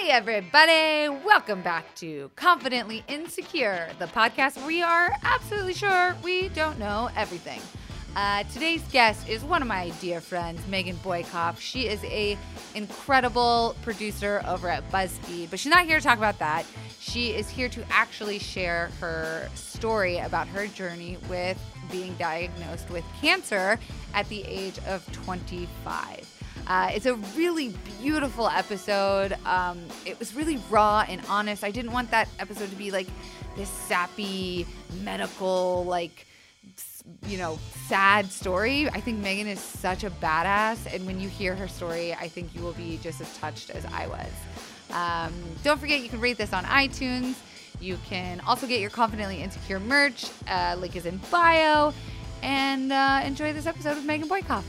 Hey everybody, welcome back to Confidently Insecure, the podcast where we are absolutely sure we don't know everything. Today's guest is one of my dear friends, Megan Boykoff. She is an incredible producer over at BuzzFeed, but she's not here to talk about that. She is here to actually share her story about her journey with being diagnosed with cancer at the age of 25. It's a really beautiful episode. It was really raw and honest. I didn't want that episode to be like this sappy, medical, like, you know, sad story. I think Megan is such a badass. And when you hear her story, I think you will be just as touched as I was. Don't forget, you can rate this on iTunes. You can also get your Confidently Insecure merch. Link is in bio. And enjoy this episode with Megan Boykoff.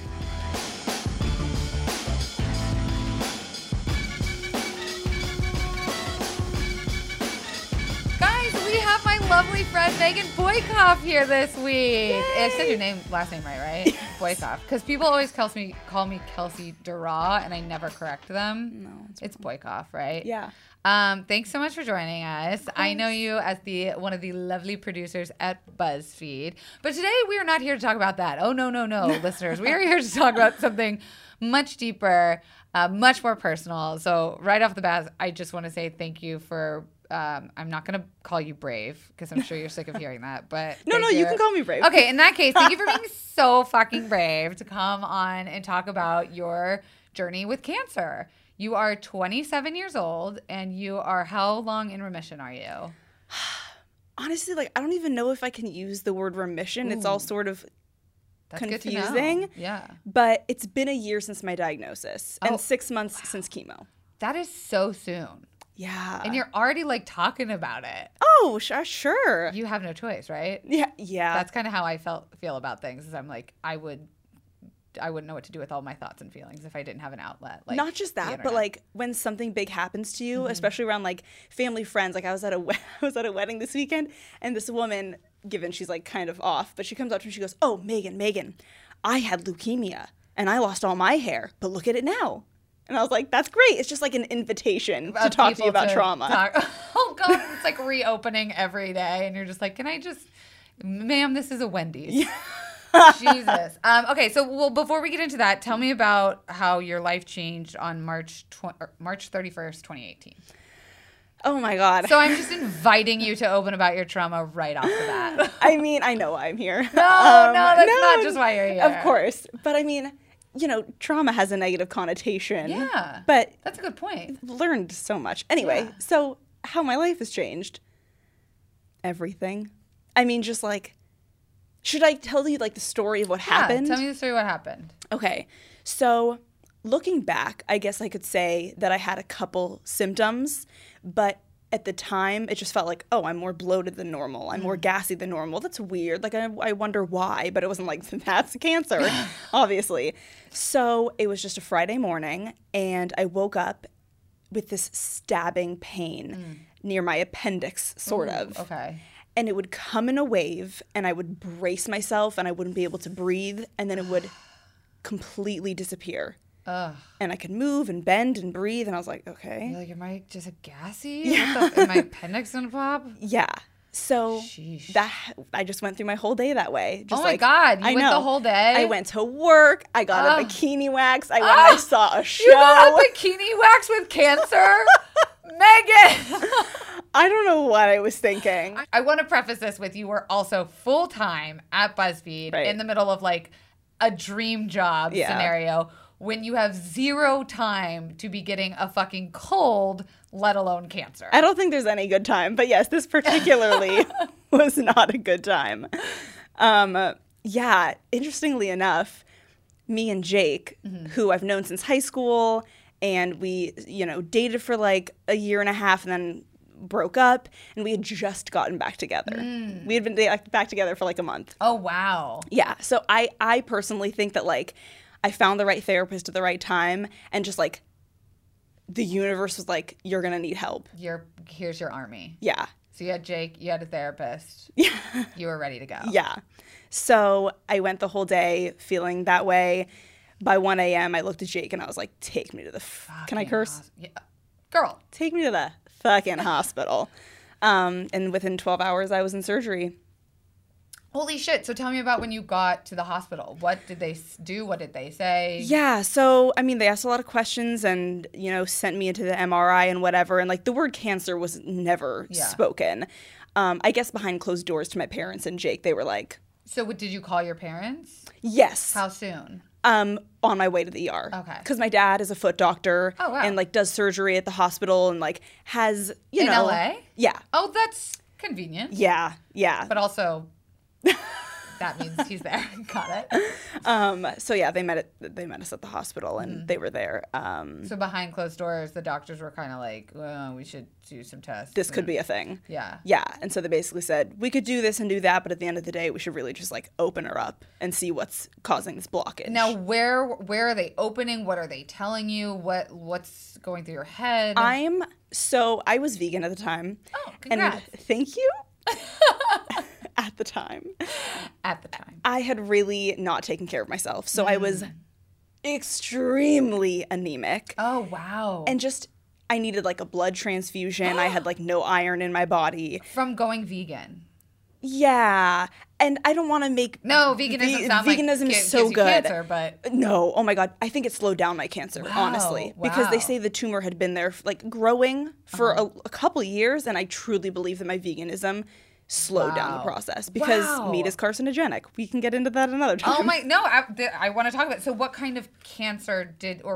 Lovely friend Megan Boykoff here this week. Yay. I said your last name right? Boykoff. Because people always call me Kelsey Darragh, and I never correct them. No, it's Boykoff, right? Yeah. Thanks so much for joining us. I know you as one of the lovely producers at BuzzFeed, but today we are not here to talk about that. Oh no, listeners, we are here to talk about something much deeper, much more personal. So right off the bat, I just want to say thank you for. I'm not going to call you brave because I'm sure you're sick of hearing that. But you can call me brave. Okay, in that case, thank you for being so fucking brave to come on and talk about your journey with cancer. You are 27 years old, and you are how long in remission are you? Honestly, like, I don't even know if I can use the word remission. Ooh. It's all sort of confusing. Good to know. Yeah. But it's been a year since my diagnosis and 6 months since chemo. That is so soon. Yeah. And you're already, like, talking about it. Oh, sure. You have no choice, right? Yeah. That's kind of how I feel about things is I'm like, I wouldn't know what to do with all my thoughts and feelings if I didn't have an outlet. Like, not just that, but, like, when something big happens to you, mm-hmm. especially around, like, family, friends. Like, I was at a wedding this weekend, and this woman, given she's, like, kind of off, but she comes up to me and she goes, oh, Megan, I had leukemia, and I lost all my hair, but look at it now. And I was like, that's great. It's just like an invitation to talk to you about trauma. Oh, God. It's like reopening every day. And you're just like, can I just, ma'am, this is a Wendy's. Yeah. Jesus. Okay. So, well, before we get into that, tell me about how your life changed on March 31st, 2018. Oh, my God. So I'm just inviting you to open about your trauma right off the bat. I mean, I know why I'm here. Not just why you're here. Of course. But I mean... you know, trauma has a negative connotation. Yeah. But that's a good point. Learned so much. Anyway, So how my life has changed. Everything. I mean, just like, should I tell you like the story of what happened? Tell me the story of what happened. Okay. So looking back, I guess I could say that I had a couple symptoms, but at the time, it just felt like, oh, I'm more bloated than normal. I'm more gassy than normal. That's weird. Like, I wonder why, but it wasn't like, that's cancer, obviously. So it was just a Friday morning, and I woke up with this stabbing pain near my appendix, sort of. Okay. And it would come in a wave, and I would brace myself, and I wouldn't be able to breathe, and then it would completely disappear. Ugh. And I could move and bend and breathe, and I was like, okay. You're like, am I just a gassy? Yeah. Am my appendix gonna pop? Yeah. So sheesh. That I just went through my whole day that way. Just God! You went the whole day. I went to work. I got a bikini wax. I went. And I saw a show. You got a bikini wax with cancer, Megan. I don't know what I was thinking. I want to preface this with you were also full time at BuzzFeed in the middle of like a dream job scenario. When you have zero time to be getting a fucking cold, let alone cancer. I don't think there's any good time. But yes, this particularly was not a good time. Interestingly enough, me and Jake, who I've known since high school, and we, you know, dated for like a year and a half and then broke up, and we had just gotten back together. We had been back together for like a month. Oh, wow. Yeah. So I personally think that like, I found the right therapist at the right time, and just like the universe was like, you're going to need help. Here's your army. Yeah. So you had Jake, you had a therapist. Yeah. You were ready to go. Yeah. So I went the whole day feeling that way. By 1 a.m., I looked at Jake and I was like, take me to the – can I curse? Yeah. Girl. Take me to the fucking hospital. And within 12 hours, I was in surgery. Holy shit. So tell me about when you got to the hospital. What did they do? What did they say? Yeah. So, I mean, they asked a lot of questions and, you know, sent me into the MRI and whatever. And, like, the word cancer was never spoken. I guess behind closed doors to my parents and Jake, they were like. So what, did you call your parents? Yes. How soon? On my way to the ER. Okay. Because my dad is a foot doctor and, like, does surgery at the hospital and, like, has, you know. In LA? Yeah. Oh, that's convenient. Yeah. Yeah. But also, that means he's there. Got it. So, yeah, they met us at the hospital and they were there. So behind closed doors, the doctors were kind of like, oh, we should do some tests. This could be a thing. Yeah. Yeah. And so they basically said, we could do this and do that, but at the end of the day, we should really just, like, open her up and see what's causing this blockage. Now, where are they opening? What are they telling you? What's going through your head? I was vegan at the time. Oh, congrats. And thank you. At the time. I had really not taken care of myself. So I was extremely anemic. Oh, wow. And just, I needed like a blood transfusion. I had like no iron in my body. From going vegan. Yeah. And I don't want to make... No, veganism is so good. Cancer, but... No. Oh, my God. I think it slowed down my cancer, honestly. Wow. Because they say the tumor had been there, like, growing for a couple years. And I truly believe that my veganism... slowed down the process because meat is carcinogenic. We can get into that another time. Oh my, no, I want to talk about it. So what kind of cancer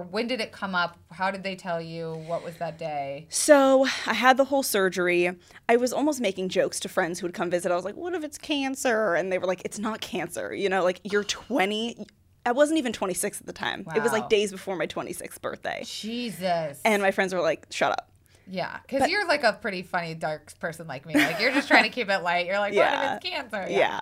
when did it come up? How did they tell you? What was that day? So I had the whole surgery. I was almost making jokes to friends who would come visit. I was like, what if it's cancer? And they were like, it's not cancer. You know, like you're 20. I wasn't even 26 at the time. Wow. It was like days before my 26th birthday. Jesus. And my friends were like, shut up. Yeah, because you're like a pretty funny, dark person like me. Like, you're just trying to keep it light. You're like, what if it's cancer? Yeah.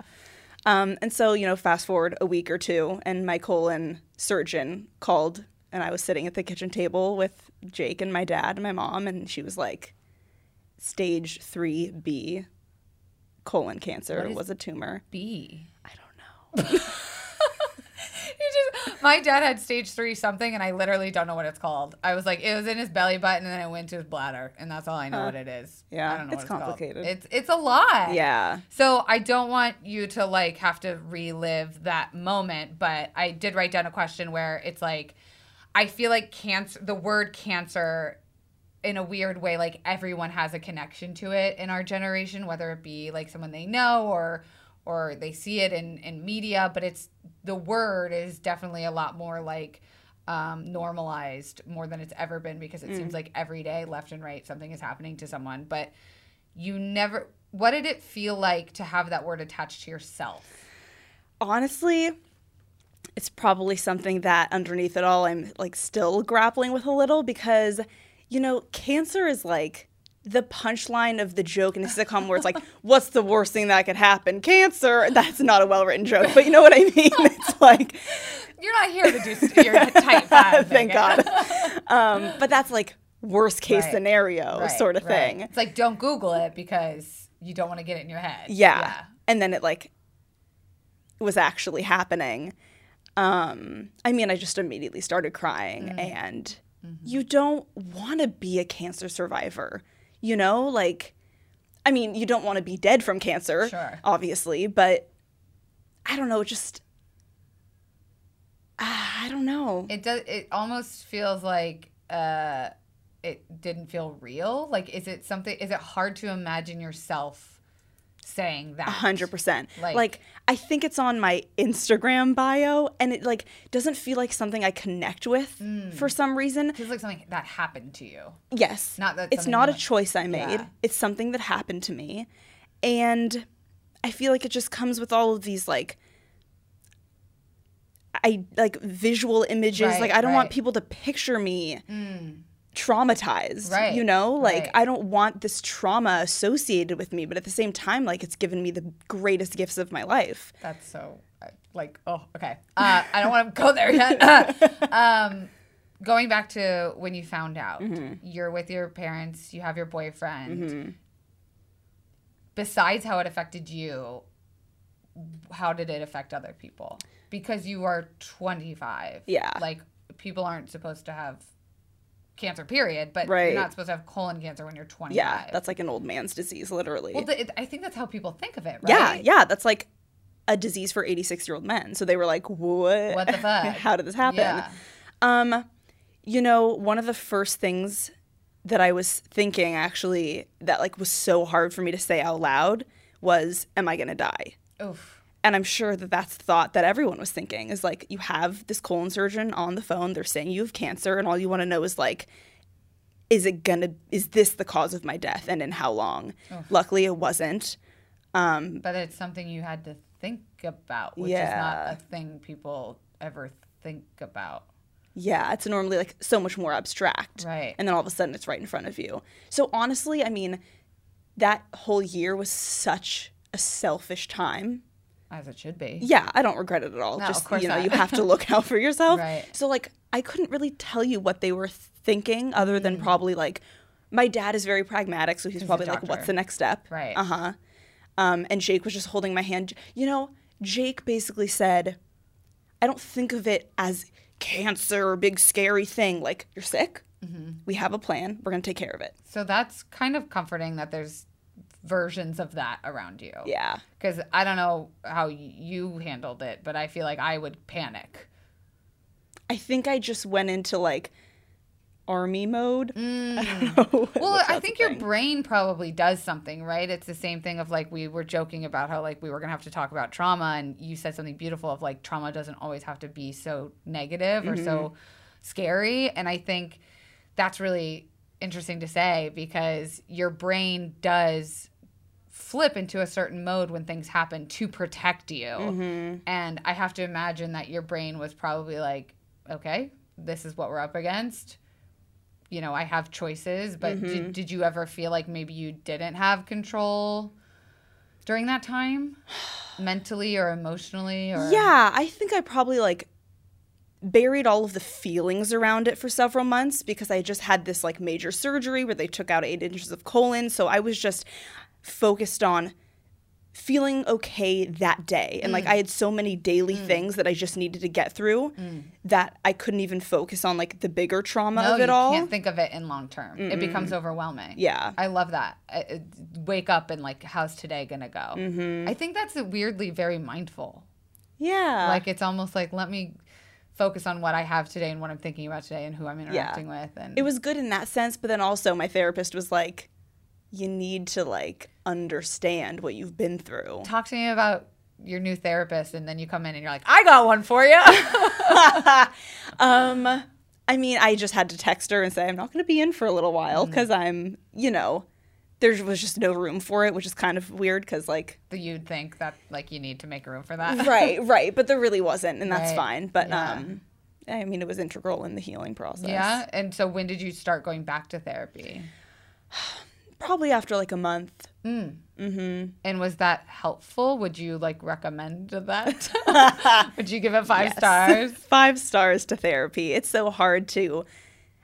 And so, you know, fast forward a week or two, and my colon surgeon called, and I was sitting at the kitchen table with Jake and my dad and my mom, and she was like, stage 3B colon cancer was a tumor. B? I don't know. My dad had stage 3 something, and I literally don't know what it's called. I was like, it was in his belly button, and then it went to his bladder, and that's all I know what it is. Yeah, I don't know what it's called. It's complicated. It's a lot. Yeah. So I don't want you to, like, have to relive that moment, but I did write down a question where it's like, I feel like cancer, the word cancer, in a weird way, like, everyone has a connection to it in our generation, whether it be, like, someone they know or they see it in media, but it's the word is definitely a lot more like normalized more than it's ever been because it seems like every day, left and right, something is happening to someone. But what did it feel like to have that word attached to yourself? Honestly, it's probably something that underneath it all I'm like still grappling with a little because, you know, cancer is like the punchline of the joke in a sitcom where it's like, what's the worst thing that could happen? Cancer. That's not a well-written joke, but you know what I mean? It's like... You're not here to do your type 5. Thank God. But that's like worst-case scenario sort of thing. It's like, don't Google it because you don't want to get it in your head. Yeah. And then it like was actually happening. I mean, I just immediately started crying and you don't want to be a cancer survivor. You know, like, I mean, you don't want to be dead from cancer, obviously, but I don't know, just, I don't know. It almost feels like it didn't feel real. Like, is it hard to imagine yourself saying that? 100%. Like, I think it's on my Instagram bio, and it, like, doesn't feel like something I connect with for some reason. It feels like something that happened to you. Yes. It's not a choice I made. Yeah. It's something that happened to me. And I feel like it just comes with all of these, like, visual images. Right, like, I don't want people to picture me traumatized, you know? Like, I don't want this trauma associated with me, but at the same time, like, it's given me the greatest gifts of my life. That's so, like, oh, okay. I don't want to go there yet. Going back to when you found out, you're with your parents, you have your boyfriend. Besides how it affected you, how did it affect other people? Because you are 25. Yeah. Like, people aren't supposed to have cancer, period, but right. you're not supposed to have colon cancer when you're 25. Yeah, that's like an old man's disease, literally. Well, I think that's how people think of it, right? Yeah, that's like a disease for 86-year-old men. So they were like, what? What the fuck? How did this happen? Yeah. You know, one of the first things that I was thinking, actually, that like was so hard for me to say out loud was, am I going to die? Oof. And I'm sure that that's the thought that everyone was thinking, is like, you have this colon surgeon on the phone. They're saying you have cancer, and all you want to know is like, is this the cause of my death, and in how long? Oof. Luckily, it wasn't. But it's something you had to think about, which is not a thing people ever think about. Yeah, it's normally like so much more abstract. Right. And then all of a sudden it's right in front of you. So honestly, I mean, that whole year was such a selfish time. As it should be. Yeah, I don't regret it at all. No, just, of course not. You have to look out for yourself. Right. So, like, I couldn't really tell you what they were thinking other than probably, like, my dad is very pragmatic, so he's probably like, what's the next step? Right. Uh-huh. And Jake was just holding my hand. You know, Jake basically said, I don't think of it as cancer or big scary thing. Like, you're sick. Mm-hmm. We have a plan. We're going to take care of it. So that's kind of comforting that there's versions of that around you. Yeah. Because I don't know how you handled it, but I feel like I would panic. I think I just went into like army mode. Mm. I don't know. Well, I think your brain probably does something, right? It's the same thing of like, we were joking about how like we were going to have to talk about trauma, and you said something beautiful of like, trauma doesn't always have to be so negative or so scary. And I think that's really interesting to say, because your brain does flip into a certain mode when things happen to protect you. Mm-hmm. And I have to imagine that your brain was probably like, okay, this is what we're up against. You know, I have choices, but did you ever feel like maybe you didn't have control during that time mentally or emotionally? Or? Yeah, I think I probably like buried all of the feelings around it for several months, because I just had this like major surgery where they took out 8 inches of colon. So I was just focused on feeling okay that day. And like I had so many daily things that I just needed to get through that I couldn't even focus on like the bigger trauma of it all. You can't think of it in long term. Mm-mm. It becomes overwhelming. Yeah. I love that. I wake up and like, how's today going to go? Mm-hmm. I think that's weirdly very mindful. Yeah. Like it's almost like, let me focus on what I have today and what I'm thinking about today and who I'm interacting with. And it was good in that sense. But then also my therapist was like, you need to like understand what you've been through. Talk to me about your new therapist, and then you come in and you're like, I got one for you. I mean, I just had to text her and say, I'm not going to be in for a little while because I'm, you know, there was just no room for it, which is kind of weird because like, you'd think that like you need to make room for that. right. But there really wasn't, and that's fine. But I mean, it was integral in the healing process. Yeah. And so when did you start going back to therapy? Probably after like a month. Mm. Mm-hmm. And was that helpful? Would you like recommend that? Would you give it 5 stars? 5 stars to therapy. It's so hard to.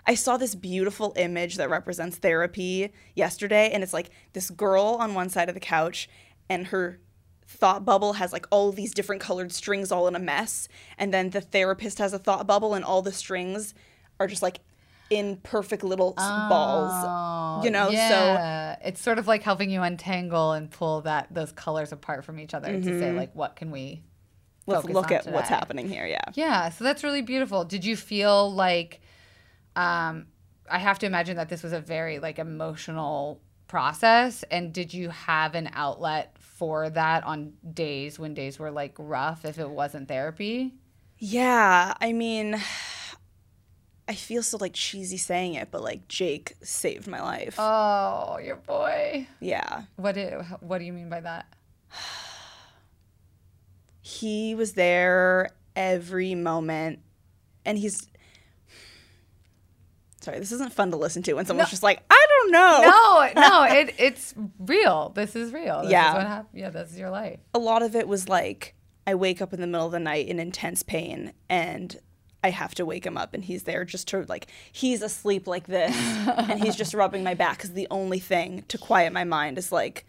I saw this beautiful image that represents therapy yesterday, and it's like this girl on one side of the couch, and her thought bubble has like all these different colored strings all in a mess, and then the therapist has a thought bubble, and all the strings are just like in perfect little balls, you know? Yeah. So it's sort of like helping you untangle and pull those colors apart from each other to say like, what can we focus on today? What's happening here, yeah. Yeah, so that's really beautiful. Did you feel like, I have to imagine that this was a very like emotional process, and did you have an outlet for that on days when days were like rough if it wasn't therapy? Yeah, I mean, I feel so like cheesy saying it, but like Jake saved my life. Oh, your boy. Yeah. What do you mean by that? He was there every moment, and he's sorry, this isn't fun to listen to when someone's just like, I don't know. No, it's real. This is real. This is what happened. Yeah, this is your life. A lot of it was like, I wake up in the middle of the night in intense pain, and I have to wake him up, and he's there just to like, he's asleep like this and he's just rubbing my back, because the only thing to quiet my mind is like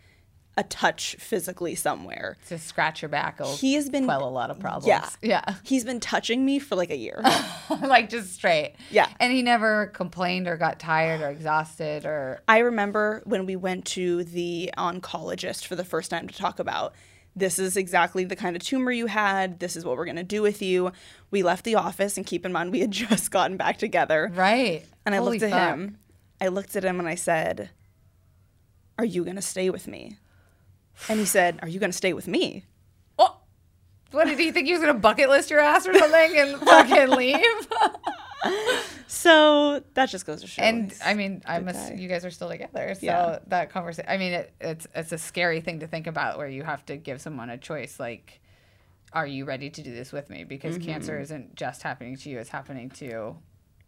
a touch physically somewhere. To scratch your back will quell a lot of problems. Yeah. He's been touching me for like a year. Like just straight. Yeah. And he never complained or got tired or exhausted or... I remember when we went to the oncologist for the first time to talk about, this is exactly the kind of tumor you had. This is what we're going to do with you. We left the office, and keep in mind, we had just gotten back together. Right. And I looked at him. I looked at him and I said, are you going to stay with me? And he said, are you going to stay with me? Oh, what did he think? He was going to bucket list your ass or something and fucking leave? So that just goes to show. And I mean, you guys are still together. So yeah. That conversation, I mean, it's a scary thing to think about where you have to give someone a choice. Like, are you ready to do this with me? Because cancer isn't just happening to you. It's happening to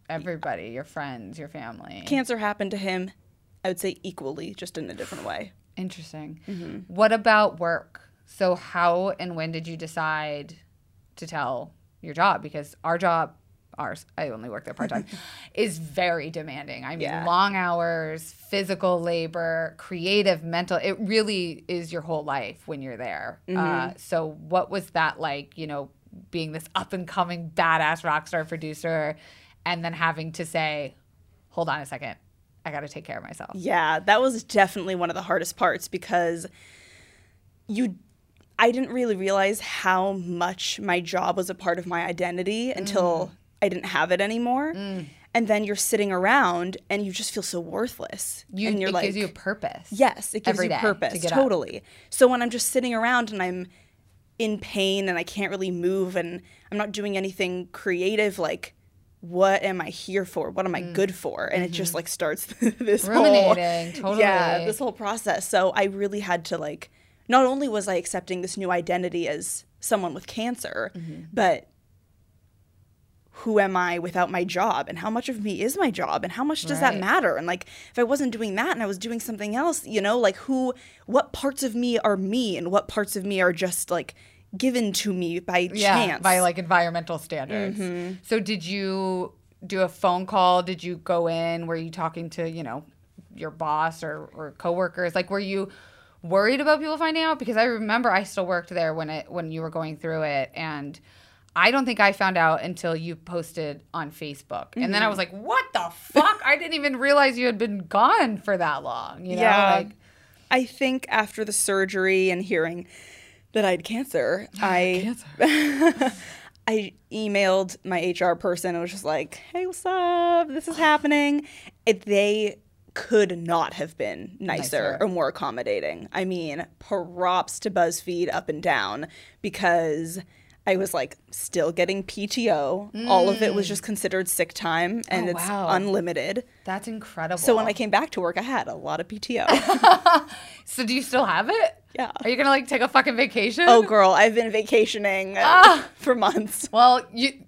everybody, your friends, your family. Cancer happened to him, I would say equally, just in a different way. Interesting. Mm-hmm. What about work? So how and when did you decide to tell your job? Because ours, I only work there part-time, is very demanding. I mean, long hours, physical labor, creative, mental. It really is your whole life when you're there. Mm-hmm. So what was that like, you know, being this up-and-coming badass rock star producer and then having to say, hold on a second, I got to take care of myself? Yeah, that was definitely one of the hardest parts because I didn't really realize how much my job was a part of my identity until I didn't have it anymore. Mm. And then you're sitting around and you just feel so worthless. It gives you a purpose. Yes, it gives you purpose. Totally. So when I'm just sitting around and I'm in pain and I can't really move and I'm not doing anything creative, like, what am I here for? What am I good for? And it just like starts this this whole process. So I really had to like, not only was I accepting this new identity as someone with cancer, but who am I without my job, and how much of me is my job, and how much does that matter? And like, if I wasn't doing that and I was doing something else, you know, like what parts of me are me and what parts of me are just like given to me by chance. By like environmental standards. Mm-hmm. So did you do a phone call? Did you go in? Were you talking to, you know, your boss or coworkers? Like, were you worried about people finding out? Because I remember I still worked there when you were going through it, and I don't think I found out until you posted on Facebook. And then I was like, what the fuck? I didn't even realize you had been gone for that long. You know? Yeah. Like, I think after the surgery and hearing that I had cancer, I emailed my HR person. I was just like, hey, what's up? This is happening. They could not have been nicer or more accommodating. I mean, props to BuzzFeed up and down, because I was like still getting PTO. All of it was just considered sick time, and it's unlimited. That's incredible. So when I came back to work, I had a lot of PTO. So do you still have it? Yeah. Are you going to like take a fucking vacation? Oh, girl, I've been vacationing for months. Well, you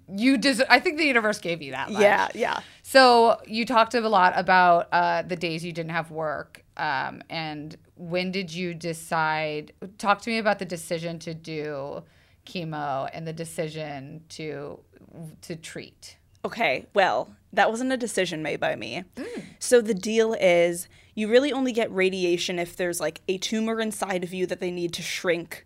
I think the universe gave you that much. Yeah, yeah. So you talked a lot about the days you didn't have work. And when did you decide – talk to me about the decision to do chemo and the decision to treat. Okay, well, that wasn't a decision made by me. So the deal is you really only get radiation if there's like a tumor inside of you that they need to shrink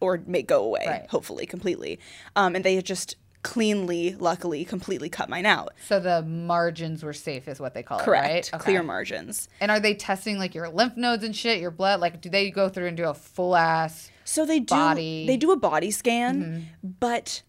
or make go away, hopefully, completely. And they just cleanly, luckily, completely cut mine out. So the margins were safe is what they call it, right? Correct, clear margins. And are they testing like your lymph nodes and shit, your blood? Like, do they go through and do a full-ass body? They do a body scan, but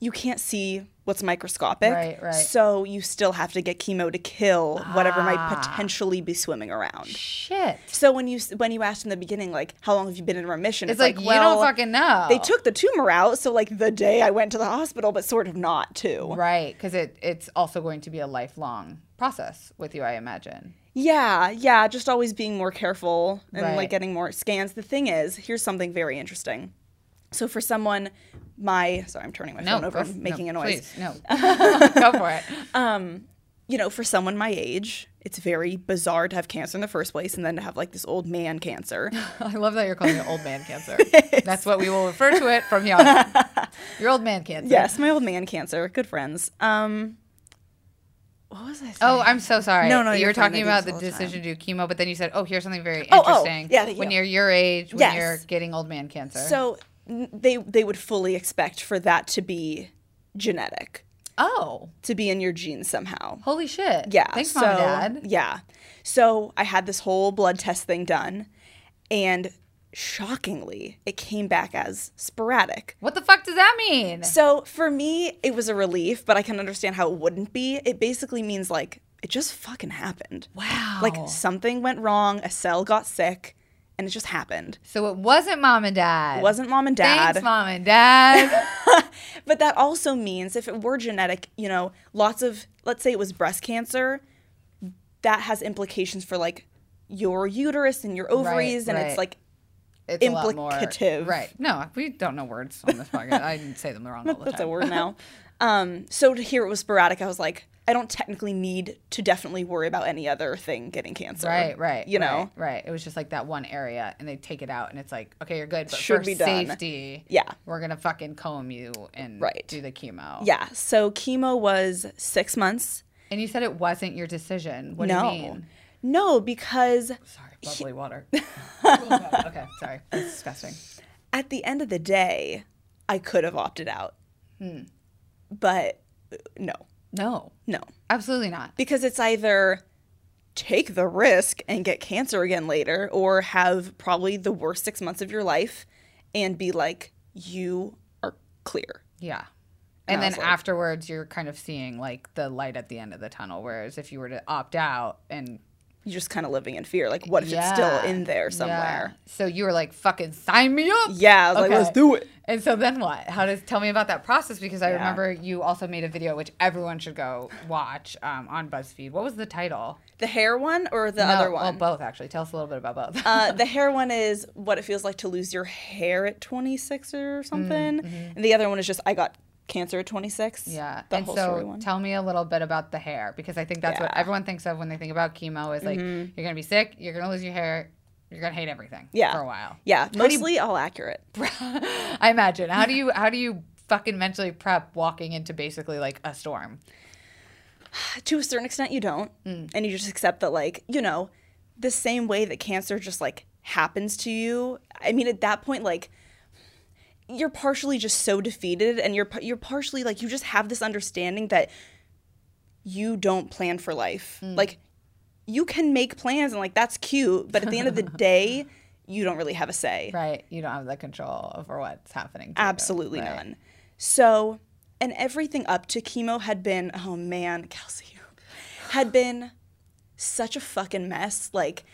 you can't see what's microscopic, so you still have to get chemo to kill whatever might potentially be swimming around. Shit. So when you asked in the beginning, like, how long have you been in remission? It's like you don't fucking know. They took the tumor out, so like the day I went to the hospital, but sort of not too. Right, because it's also going to be a lifelong process with you, I imagine. Yeah, just always being more careful and like getting more scans. The thing is, here's something very interesting. So for someone, I'm turning my phone over, making a noise. Please, no, go for it. You know, for someone my age, it's very bizarre to have cancer in the first place and then to have like this old man cancer. I love that you're calling it old man cancer. That's what we will refer to it from here on. Your old man cancer. Yes, my old man cancer. Good friends. What was I saying? Oh, I'm so sorry. No, no, you were talking about the decision to do chemo, but then you said, oh, here's something very interesting. Oh, yeah, when you're your age, when you're getting old man cancer. So they would fully expect for that to be genetic. Oh. To be in your genes somehow. Holy shit. Yeah. Thanks, Mom and Dad. Yeah. So I had this whole blood test thing done, and shockingly, it came back as sporadic. What the fuck does that mean? So for me, it was a relief, but I can understand how it wouldn't be. It basically means, like, it just fucking happened. Wow. Like, something went wrong, a cell got sick, and it just happened. So it wasn't Mom and Dad. It wasn't Mom and Dad. Thanks, Mom and Dad. But that also means, if it were genetic, you know, lots of, let's say it was breast cancer, that has implications for, like, your uterus and your ovaries, it's, like, it's implicative. Right. No, we don't know words on this podcast. I say them wrong all the time. That's a word now. So to hear it was sporadic, I was like, I don't technically need to definitely worry about any other thing getting cancer. Right. You know? Right. It was just like that one area, and they take it out, and it's like, okay, you're good, but for safety, we're going to fucking comb you and do the chemo. Yeah. So chemo was 6 months. And you said it wasn't your decision. What do you mean? No, because... Sorry, bubbly water. Okay, sorry. That's disgusting. At the end of the day, I could have opted out. Hmm. But no. No. No. Absolutely not. Because it's either take the risk and get cancer again later, or have probably the worst 6 months of your life and be like, you are clear. Yeah. And then afterwards, you're kind of seeing, like, the light at the end of the tunnel, whereas if you were to opt out and... You're just kind of living in fear. Like, what if it's still in there somewhere? Yeah. So you were like, fucking sign me up. Yeah, I was like, let's do it. And so then what? Tell me about that process, because I remember you also made a video, which everyone should go watch on BuzzFeed. What was the title? The hair one or the other one? Well, both, actually. Tell us a little bit about both. The hair one is what it feels like to lose your hair at 26 or something. Mm-hmm. And the other one is just, I got cancer at 26. Yeah. The whole story one. Tell me a little bit about the hair, because I think that's what everyone thinks of when they think about chemo is like, you're going to be sick, you're going to lose your hair, you're going to hate everything for a while. Yeah. Mostly all accurate. I imagine. How do you fucking mentally prep walking into basically like a storm? To a certain extent you don't. Mm. And you just accept that, like, you know, the same way that cancer just like happens to you. I mean, at that point, like, you're partially just so defeated, and you're partially like, you just have this understanding that you don't plan for life. Mm. Like, you can make plans, and like, that's cute, but at the end of the day, you don't really have a say. Right. You don't have the control over what's happening to you. Absolutely none. So, and everything up to chemo had been, oh man, Kelsey, had been such a fucking mess. Like,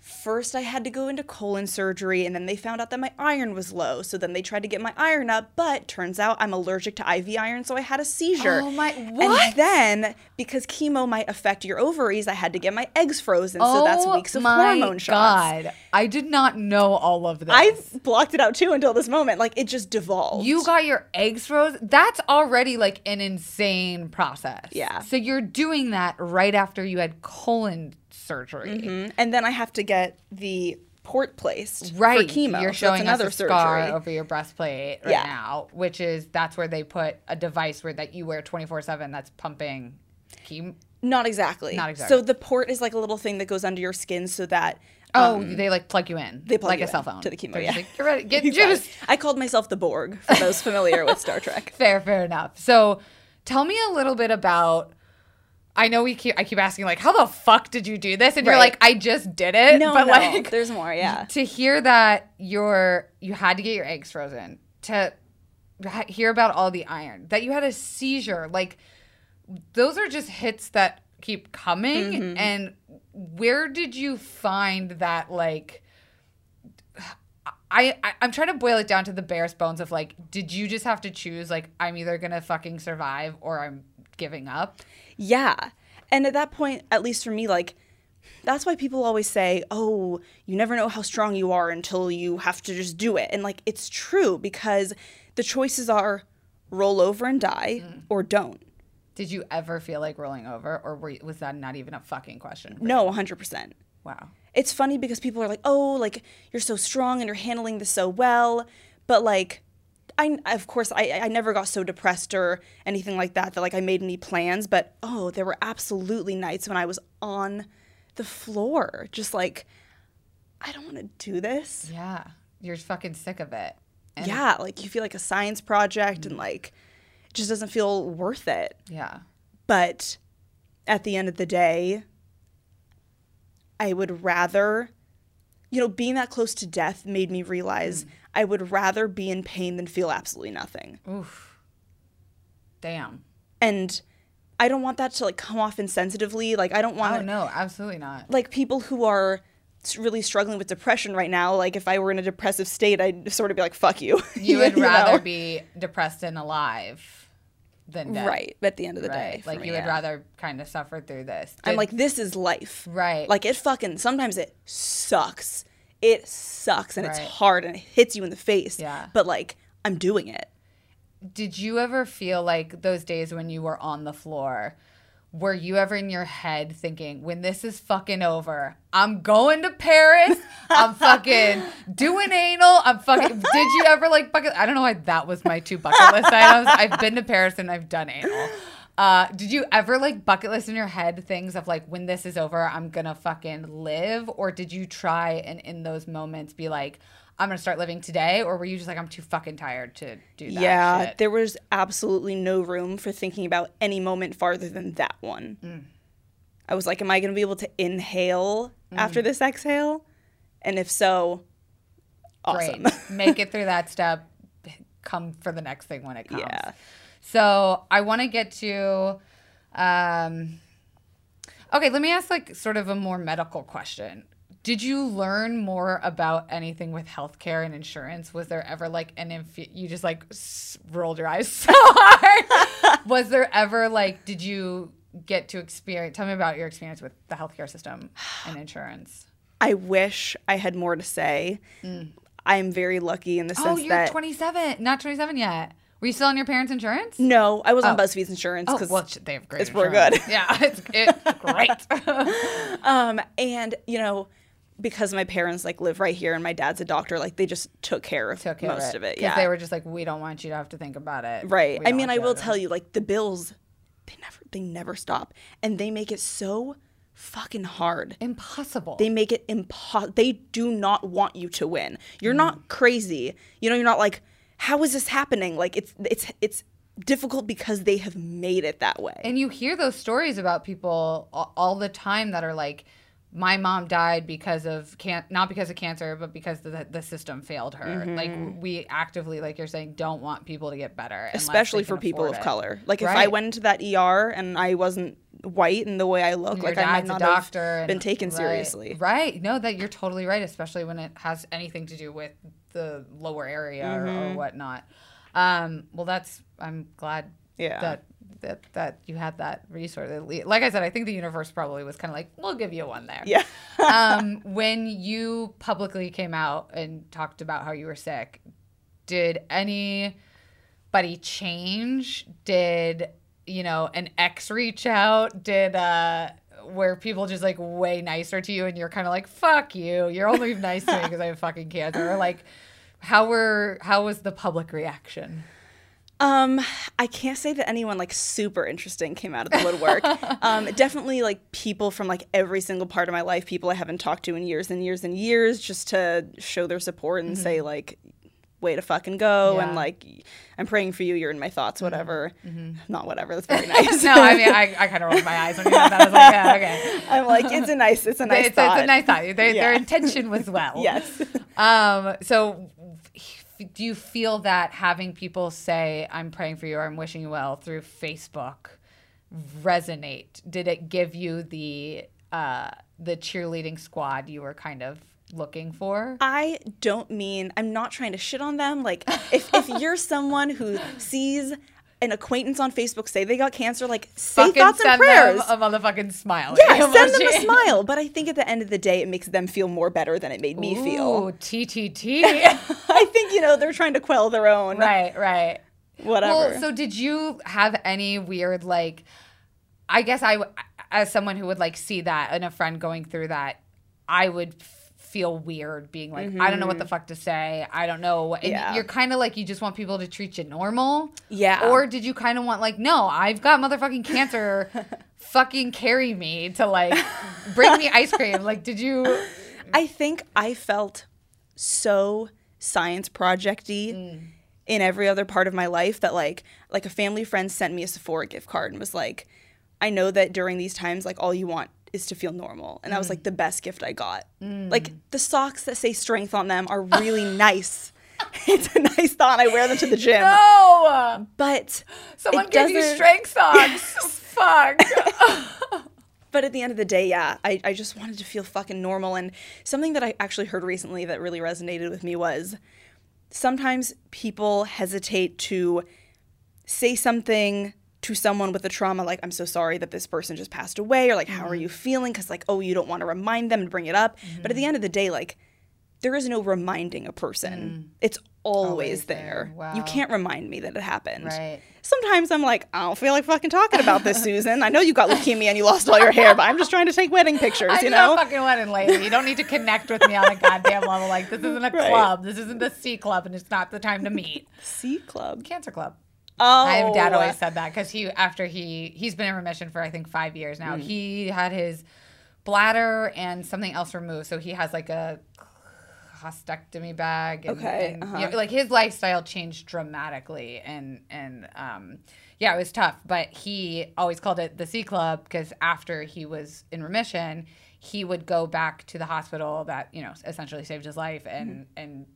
first, I had to go into colon surgery, and then they found out that my iron was low. So then they tried to get my iron up, but turns out I'm allergic to IV iron, so I had a seizure. Oh my! What? And then, because chemo might affect your ovaries, I had to get my eggs frozen. Oh, so that's weeks of hormone shots. God, I did not know all of this. I blocked it out too until this moment. Like, it just devolved. You got your eggs frozen. That's already like an insane process. Yeah. So you're doing that right after you had colon surgery. Mm-hmm. And then I have to get the port placed for chemo. You're showing us a scar over your breastplate right now, which is, that's where they put a device where that you wear 24/7 that's pumping chemo. Not exactly. So the port is like a little thing that goes under your skin so that they like plug you in. They plug like you a cell phone to the chemo. So like, you're ready. Get juice. I called myself the Borg for those familiar with Star Trek. Fair enough. So tell me a little bit about, I know I keep asking, like, how the fuck did you do this? And you're like, I just did it. No, like, there's more, To hear that you had to get your eggs frozen, to hear about all the iron, that you had a seizure, like, those are just hits that keep coming. Mm-hmm. And where did you find that, like, I'm trying to boil it down to the barest bones of, like, did you just have to choose, like, I'm either going to fucking survive or I'm giving up? Yeah. And at that point, at least for me, like, that's why people always say, oh, you never know how strong you are until you have to just do it. And, like, it's true, because the choices are roll over and die or don't. Did you ever feel like rolling over, or was that not even a fucking question? No, 100%. Wow. It's funny because people are like, oh, like, you're so strong and you're handling this so well. But, like, I never got so depressed or anything like that that like I made any plans, but oh, there were absolutely nights when I was on the floor just like, I don't want to do this. Yeah. You're fucking sick of it. And yeah, like you feel like a science project and like it just doesn't feel worth it. Yeah. But at the end of the day, I would rather, you know, being that close to death made me realize I would rather be in pain than feel absolutely nothing. Oof. Damn. And I don't want that to like come off insensitively. Like I don't want to. Oh, no, absolutely not. Like people who are really struggling with depression right now, like if I were in a depressive state, I'd sort of be like, fuck you. You would rather be depressed and alive than dead. Right. At the end of the day. Like you would rather kind of suffer through this. I'm like, this is life. Right. Like it fucking, sometimes it sucks. It sucks and it's hard and it hits you in the face. Yeah. But like, I'm doing it. Did you ever feel like those days when you were on the floor, were you ever in your head thinking, when this is fucking over, I'm going to Paris, I'm fucking doing anal, I'm fucking, did you ever like bucket, I don't know why that was my two bucket list items. I've been to Paris and I've done anal. Did you ever like bucket list in your head things of like, when this is over, I'm going to fucking live? Or did you try and in those moments be like, I'm going to start living today? Or were you just like, I'm too fucking tired to do that shit? There was absolutely no room for thinking about any moment farther than that one. I was like, am I going to be able to inhale after this exhale? And if so, awesome. Great. Make it through that step. Come for the next thing when it comes. Yeah. So I want to get to okay, let me ask like sort of a more medical question. Did you learn more about anything with healthcare and insurance? Was there ever like an you just like rolled your eyes so hard? Was there ever like, did you get to experience? Tell me about your experience with the healthcare system and insurance. I wish I had more to say. I'm very lucky in the sense that you're 27, not 27 yet. Were you still on your parents' insurance? No, I was on BuzzFeed's insurance because they have great insurance. We're good. Yeah, it's great. And you know, because my parents like live right here and my dad's a doctor, like they just took care of most of it. Because they were just like, we don't want you to have to think about it. Right. I mean, I will tell you, like the bills, they never stop, and they make it so fucking hard. Impossible. They make it impossible. They do not want you to win. You're not crazy. You know, you're not like, how is this happening? Like it's difficult because they have made it that way. And you hear those stories about people all the time that are like, my mom died because of not because of cancer, but because the system failed her. Like we actively, like you're saying, don't want people to get better, especially for people of color. Like if I went into that ER and I wasn't white in the way I look, like I might not have been taken seriously. Right. No, that you're totally right, especially when it has anything to do with the lower area or whatnot. Well, I'm glad that you had that resource. Like I said, I think the universe probably was kind of like, we'll give you one there. Yeah. When you publicly came out and talked about how you were sick, did anybody change? Did, you know, an ex reach out? Did were people just like way nicer to you and you're kind of like, fuck you, you're only nice to me because I have fucking cancer? Like, how was the public reaction? I can't say that anyone like super interesting came out of the woodwork. Definitely like people from like every single part of my life, people I haven't talked to in years and years and years, just to show their support and say like, way to fucking go, and like, I'm praying for you, you're in my thoughts, whatever. Not whatever, that's very nice. No, I mean, I kind of rolled my eyes when you said that. I was like, yeah, okay. I'm like, it's a nice thought. It's a nice thought. Their intention was well. Yes. So do you feel that having people say, I'm praying for you or I'm wishing you well through Facebook resonate? Did it give you the cheerleading squad you were kind of looking for? I don't mean, I'm not trying to shit on them. Like if you're someone who sees an acquaintance on Facebook say they got cancer, like say fucking thoughts and prayers. Send them a motherfucking smile. Yeah, send them a smile. But I think at the end of the day, it makes them feel more better than it made me feel. Ooh, TTT. I think, you know, they're trying to quell their own. Right. Whatever. Well, so did you have any weird, like, I guess as someone who would like see that and a friend going through that, I would feel weird being like, I don't know what the fuck to say. I don't know. And you're kind of like, you just want people to treat you normal. Yeah. Or did you kind of want like, no, I've got motherfucking cancer. Fucking carry me to like, bring me ice cream. Like, did you? I think I felt so science project-y in every other part of my life that like a family friend sent me a Sephora gift card and was like, I know that during these times, like all you want is to feel normal. And that was like the best gift I got. Like the socks that say strength on them are really nice. It's a nice thought. I wear them to the gym. No! But someone gave you strength socks. Fuck. But at the end of the day, yeah, I just wanted to feel fucking normal. And something that I actually heard recently that really resonated with me was sometimes people hesitate to say something to someone with a trauma, like, I'm so sorry that this person just passed away, or like, how are you feeling? Because like, oh, you don't want to remind them and bring it up. But at the end of the day, like, there is no reminding a person. It's always there. Wow. You can't remind me that it happened. Right. Sometimes I'm like, I don't feel like fucking talking about this, Susan. I know you got leukemia and you lost all your hair, but I'm just trying to take wedding pictures, you know? I'm not a fucking wedding lady. You don't need to connect with me on a goddamn level. Like, this isn't a club. This isn't the C Club, and it's not the time to meet. C Club? Cancer Club. Oh. My dad always said that because he's been in remission for, I think, 5 years now. He had his bladder and something else removed, so he has like a cystectomy bag. And, and you know, like his lifestyle changed dramatically, and yeah, it was tough. But he always called it the C Club because after he was in remission, he would go back to the hospital that, you know, essentially saved his life and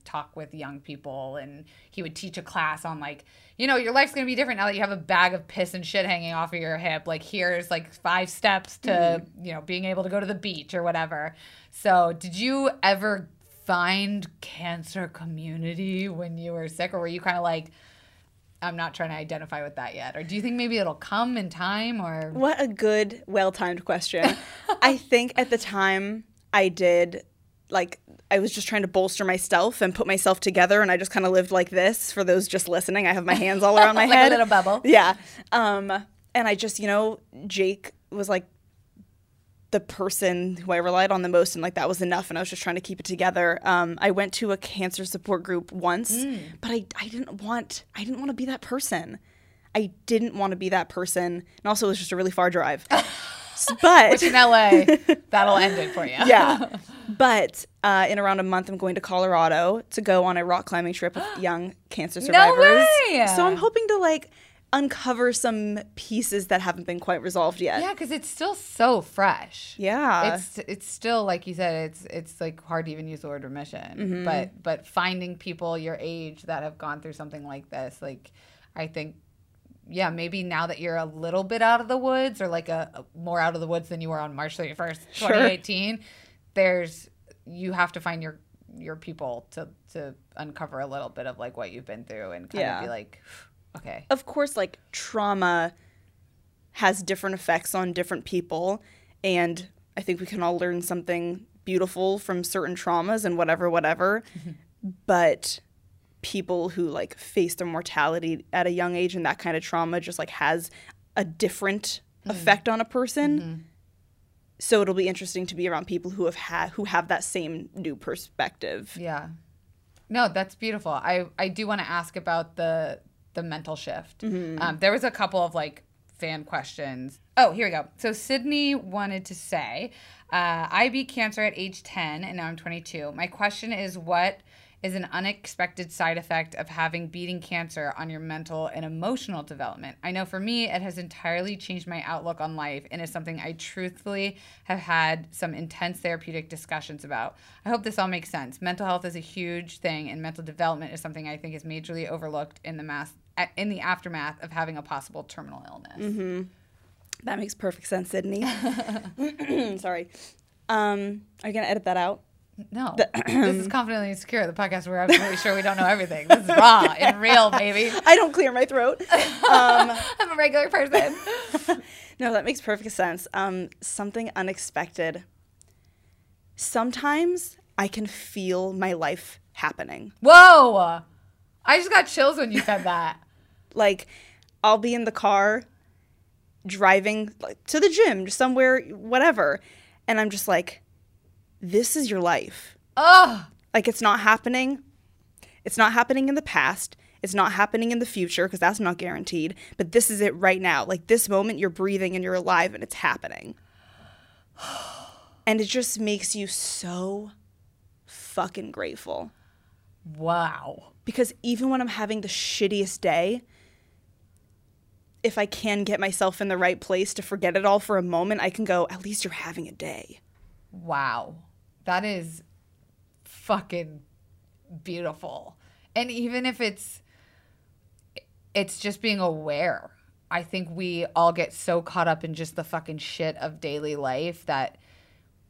talk with young people. And he would teach a class on like, you know, your life's going to be different now that you have a bag of piss and shit hanging off of your hip. Like, here's like 5 steps to, you know, being able to go to the beach or whatever. So did you ever find cancer community when you were sick, or were you kind of like, I'm not trying to identify with that yet? Or do you think maybe it'll come in time? Or what a good, well-timed question. I think at the time I did, like, I was just trying to bolster myself and put myself together, and I just kind of lived like this. For those just listening, I have my hands all around my like head. Like a little bubble. Yeah. And I just, you know, Jake was like the person who I relied on the most, and like that was enough, and I was just trying to keep it together. I went to a cancer support group once, but I didn't want to be that person. I didn't want to be that person, and also it was just a really far drive. But which in LA, that'll end it for you. Yeah. But in around a month, I'm going to Colorado to go on a rock climbing trip with young cancer survivors. No way! So I'm hoping to like uncover some pieces that haven't been quite resolved yet. Yeah, because it's still so fresh. Yeah, it's still, like you said, it's like hard to even use the word remission. But finding people your age that have gone through something like this, like, I think, yeah, maybe now that you're a little bit out of the woods, or like a more out of the woods than you were on March 31st, 2018, you have to find your people to uncover a little bit of like what you've been through and kind of be like, okay. Of course, like, trauma has different effects on different people, and I think we can all learn something beautiful from certain traumas and whatever. But people who, like, face their mortality at a young age and that kind of trauma just, like, has a different effect on a person. So it'll be interesting to be around people who have that same new perspective. Yeah. No, that's beautiful. I do want to ask about the mental shift. There was a couple of like fan questions. Oh, here we go. So Sydney wanted to say, I beat cancer at age 10 and now I'm 22. My question is, what is an unexpected side effect of beating cancer on your mental and emotional development? I know for me, it has entirely changed my outlook on life and is something I truthfully have had some intense therapeutic discussions about. I hope this all makes sense. Mental health is a huge thing, and mental development is something I think is majorly overlooked in the aftermath of having a possible terminal illness. That makes perfect sense, Sydney. Sorry. Are you going to edit that out? No. This is Confidently Insecure, the podcast where I'm absolutely sure we don't know everything. This is raw and real, baby. I don't clear my throat. I'm a regular person. No, that makes perfect sense. Something unexpected. Sometimes I can feel my life happening. Whoa! I just got chills when you said that. Like, I'll be in the car driving, like, to the gym, somewhere, whatever, and I'm just like, this is your life. Ugh. Like, it's not happening. It's not happening in the past. It's not happening in the future because that's not guaranteed. But this is it right now. Like, this moment you're breathing and you're alive and it's happening. And it just makes you so fucking grateful. Wow. Because even when I'm having the shittiest day, if I can get myself in the right place to forget it all for a moment, I can go, at least you're having a day. Wow. That is fucking beautiful. And even if it's just being aware. I think we all get so caught up in just the fucking shit of daily life that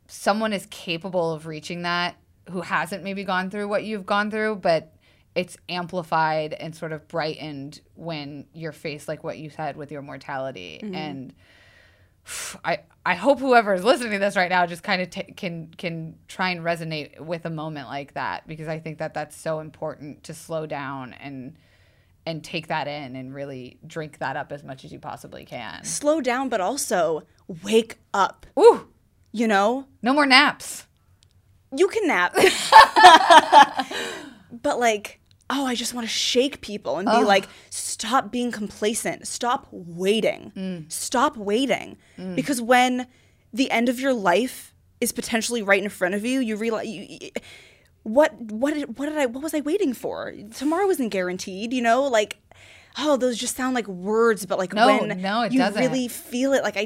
someone is capable of reaching that who hasn't maybe gone through what you've gone through, but it's amplified and sort of brightened when you're faced like what you said with your mortality. Mm-hmm. And I hope whoever is listening to this right now just kind of can try and resonate with a moment like that, because I think that that's so important to slow down and take that in and really drink that up as much as you possibly can. Slow down, but also wake up. Ooh. You know? No more naps. You can nap. But like, oh, I just want to shake people and be like, stop being complacent. Stop waiting. Mm. Stop waiting. Mm. Because when the end of your life is potentially right in front of you, you realize what was I waiting for? Tomorrow isn't guaranteed, you know? Like, oh, those just sound like words, but like it doesn't. Really feel it. Like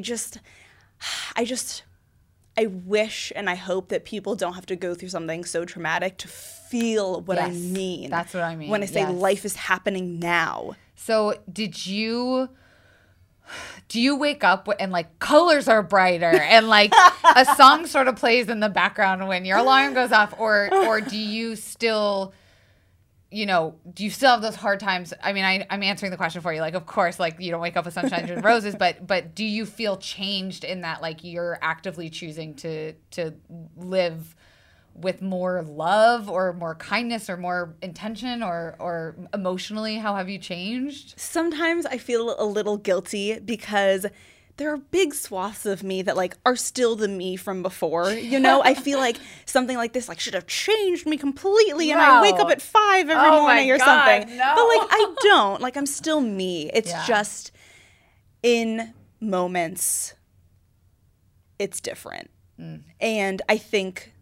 I wish and I hope that people don't have to go through something so traumatic to feel what I mean. That's what I mean. When I say life is happening now. So do you wake up and like colors are brighter and like a song sort of plays in the background when your alarm goes off, or do you still, you know, do you still have those hard times? I mean, I'm answering the question for you. Like, of course, like you don't wake up with sunshine and roses, but do you feel changed in that, like you're actively choosing to live with more love or more kindness or more intention or emotionally? How have you changed? Sometimes I feel a little guilty because there are big swaths of me that, like, are still the me from before, you know? I feel like something like this, like, should have changed me completely, and I wake up at 5 every morning or something. No. But, like, I don't. Like, I'm still me. It's just in moments it's different. Mm. And I think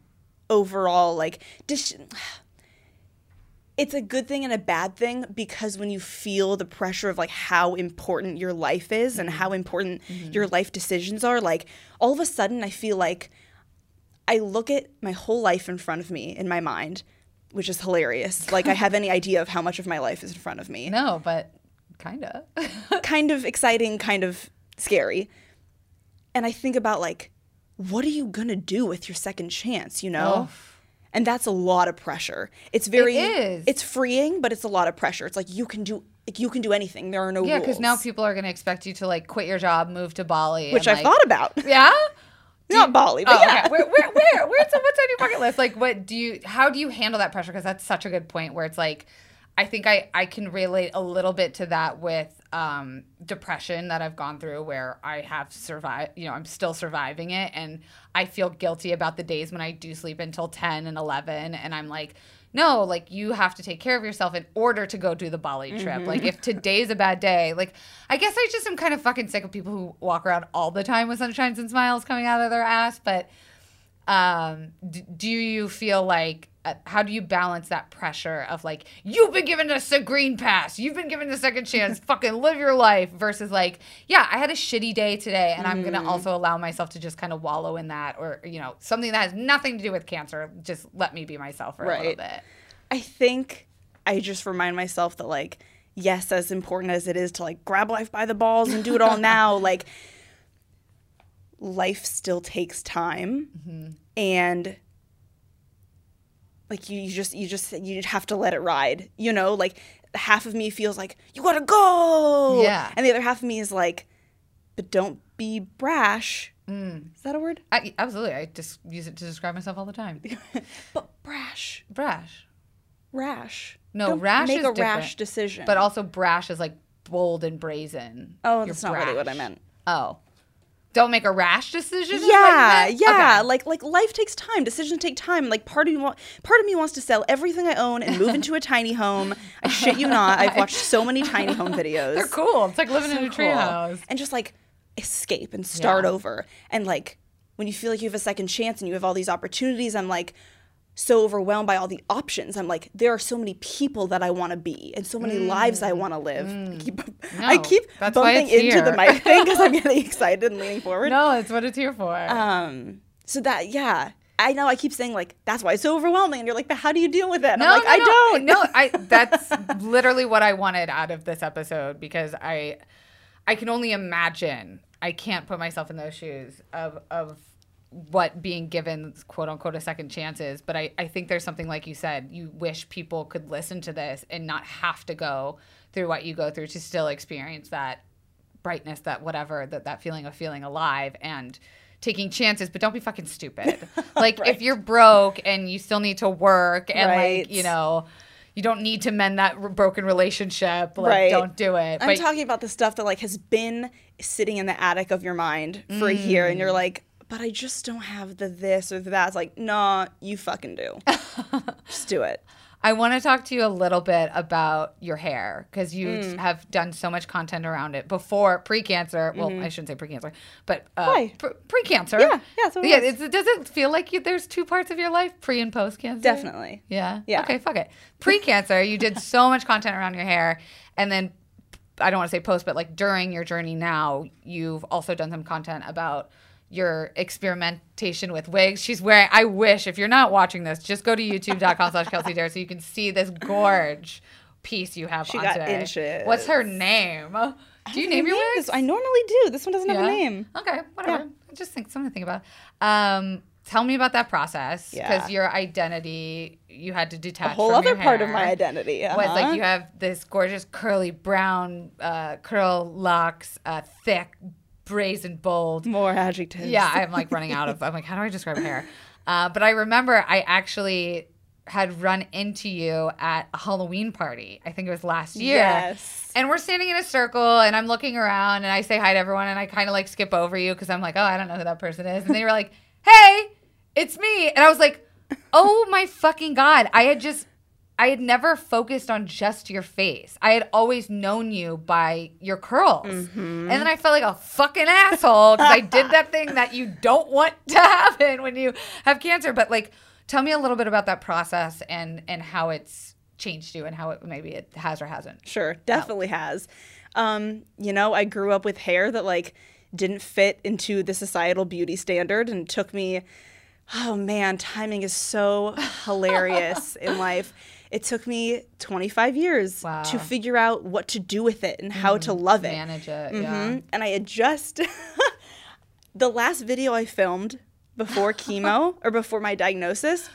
overall, like, it's a good thing and a bad thing, because when you feel the pressure of like how important your life is and how important your life decisions are, like all of a sudden I feel like I look at my whole life in front of me in my mind, which is hilarious. Like I have any idea of how much of my life is in front of me. No, but kind of. Kind of exciting, kind of scary. And I think about like, what are you going to do with your second chance, you know? Oh. And that's a lot of pressure. It's freeing, but it's a lot of pressure. It's like you can do anything. There are no rules. Yeah, because now people are going to expect you to like quit your job, move to Bali, which I've thought about. Yeah, not Bali, but yeah. Okay. Where's what's on your bucket list? Like, how do you handle that pressure? Because that's such a good point. Where it's like, I think I can relate a little bit to that with depression that I've gone through, where I have survived, you know, I'm still surviving it. And I feel guilty about the days when I do sleep until 10 and 11. And I'm like, no, like you have to take care of yourself in order to go do the Bali trip. Mm-hmm. Like if today's a bad day, like I guess I just am kind of fucking sick of people who walk around all the time with sunshines and smiles coming out of their ass. But do you feel like, how do you balance that pressure of like, you've been given us a green pass, you've been given a second chance, fucking live your life, versus like, yeah, I had a shitty day today and I'm going to also allow myself to just kind of wallow in that, or, you know, something that has nothing to do with cancer. Just let me be myself for a little bit. I think I just remind myself that like, yes, as important as it is to like grab life by the balls and do it all now, like life still takes time. Mm-hmm. And like you have to let it ride, you know? Like half of me feels like, you gotta go. Yeah. And the other half of me is like, but don't be brash. Mm. Is that a word? Absolutely. I just use it to describe myself all the time. But brash. Brash. Rash. No, don't rash is different. Make a rash decision. But also brash is like bold and brazen. Oh, that's not really what I meant. Oh. don't make a rash decision. Okay. Like life takes time. Decisions take time. Like part of me wants to sell everything I own and move into a tiny home. I shit you not. I've watched so many tiny home videos. They're cool. It's like living in a treehouse. And just like escape and start over. And like when you feel like you have a second chance and you have all these opportunities, I'm like so overwhelmed by all the options. I'm like, there are so many people that I want to be and so many lives I want to live. I keep bumping into the mic thing because I'm getting excited and leaning forward. No, it's what it's here for. So that, yeah. I know I keep saying like, that's why it's so overwhelming. And you're like, but how do you deal with it? And I don't. No, that's literally what I wanted out of this episode because I can only imagine. I can't put myself in those shoes of what being given, quote unquote, a second chance is. But I think there's something, like you said, you wish people could listen to this and not have to go through what you go through to still experience that brightness, that whatever, that feeling of feeling alive and taking chances. But don't be fucking stupid. Like right. If you're broke and you still need to work and right. like, you know, you don't need to mend that broken relationship. Like, right. Don't do it. I'm talking about the stuff that like has been sitting in the attic of your mind for a year and you're like, but I just don't have the this or the that. It's like, nah, you fucking do. Just do it. I want to talk to you a little bit about your hair because you have done so much content around it before pre-cancer. Well, I shouldn't say pre-cancer, but pre-cancer. Yeah. So yeah, does it feel like there's two parts of your life, pre and post-cancer? Definitely. Yeah. Okay, fuck it. Pre-cancer, you did so much content around your hair, and then I don't want to say post, but like during your journey now, you've also done some content about your experimentation with wigs. She's wearing, I wish, if you're not watching this, just go to youtube.com/KelseyDarragh so you can see this gorge piece you have on today. Inches. What's her name? Do you name your wigs? I normally do. This one doesn't have a name. Okay, whatever. Yeah. Just something to think about. Tell me about that process because your identity, you had to detach a whole from other part of my identity. Was like you have this gorgeous curly brown curl locks, thick, brazen, bold. More adjectives. Yeah, I'm like running out of, I'm like, how do I describe hair? But I remember I actually had run into you at a Halloween party. I think it was last year. Yes. And we're standing in a circle and I'm looking around and I say hi to everyone and I kind of like skip over you because I'm like, oh, I don't know who that person is. And they were like, hey, it's me. And I was like, oh my fucking God. I had never focused on just your face. I had always known you by your curls. And then I felt like a fucking asshole because I did that thing that you don't want to happen when you have cancer. But like, tell me a little bit about that process and how it's changed you and how it maybe it has or hasn't. Sure, definitely has. You know, I grew up with hair that like didn't fit into the societal beauty standard and took me, oh man, timing is so hilarious in life. It took me 25 years to figure out what to do with it and how to love it. Manage it, And I had just – the last video I filmed before chemo or before my diagnosis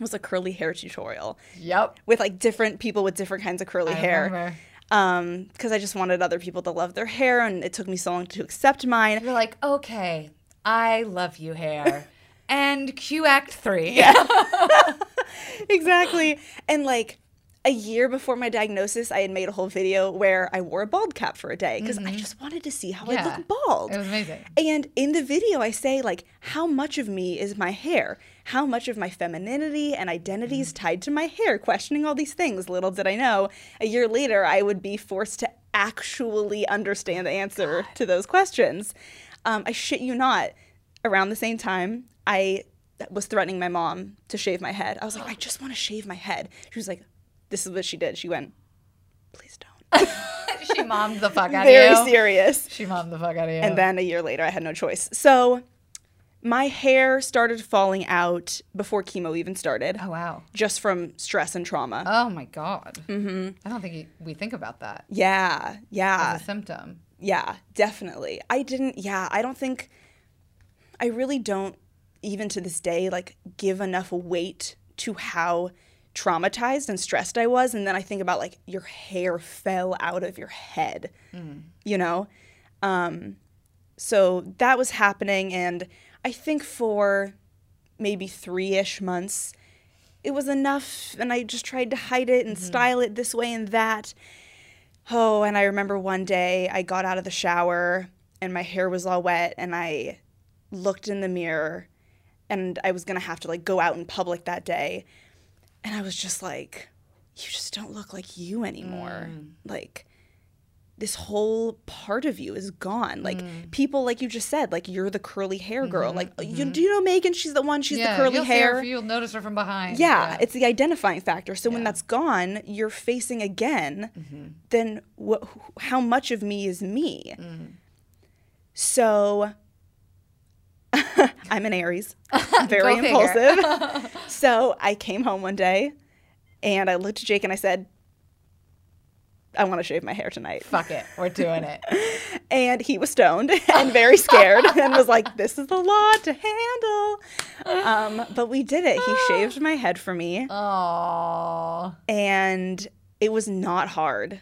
was a curly hair tutorial. Yep. With like different people with different kinds of curly hair. Because I just wanted other people to love their hair and it took me so long to accept mine. You're like, okay, I love you, hair. And cue act 3. Yeah. Exactly. And like a year before my diagnosis, I had made a whole video where I wore a bald cap for a day because I just wanted to see how I look bald. It was amazing. And in the video, I say like, how much of me is my hair? How much of my femininity and identity is tied to my hair? Questioning all these things. Little did I know, a year later, I would be forced to actually understand the answer to those questions. I shit you not. Around the same time, I was threatening my mom to shave my head. I was like, I just want to shave my head. She was like, this is what she did. She went, please don't. She mommed the fuck out of you. Very serious. She mommed the fuck out of you. And then a year later, I had no choice. So my hair started falling out before chemo even started. Oh, wow. Just from stress and trauma. Oh, my God. I don't think we think about that. Yeah. As a symptom. Yeah, definitely. I really don't, even to this day, like give enough weight to how traumatized and stressed I was. And then I think about like your hair fell out of your head, you know? So that was happening. And I think for maybe 3-ish months, it was enough. And I just tried to hide it and style it this way and that. Oh, and I remember one day I got out of the shower and my hair was all wet, and I looked in the mirror, and I was going to have to, like, go out in public that day. And I was just like, you just don't look like you anymore. Like, this whole part of you is gone. Like, people, like you just said, like, you're the curly hair girl. Like, do you know Megan? She's the one. She's the curly hair. You'll notice her from behind. Yeah, it's the identifying factor. So when that's gone, you're facing again, then how much of me is me? So I'm an Aries. Very impulsive. So I came home one day, and I looked at Jake, and I said, I want to shave my hair tonight. Fuck it. We're doing it. And he was stoned and very scared and was like, this is the law to handle. But we did it. He shaved my head for me. Aww. And it was not hard.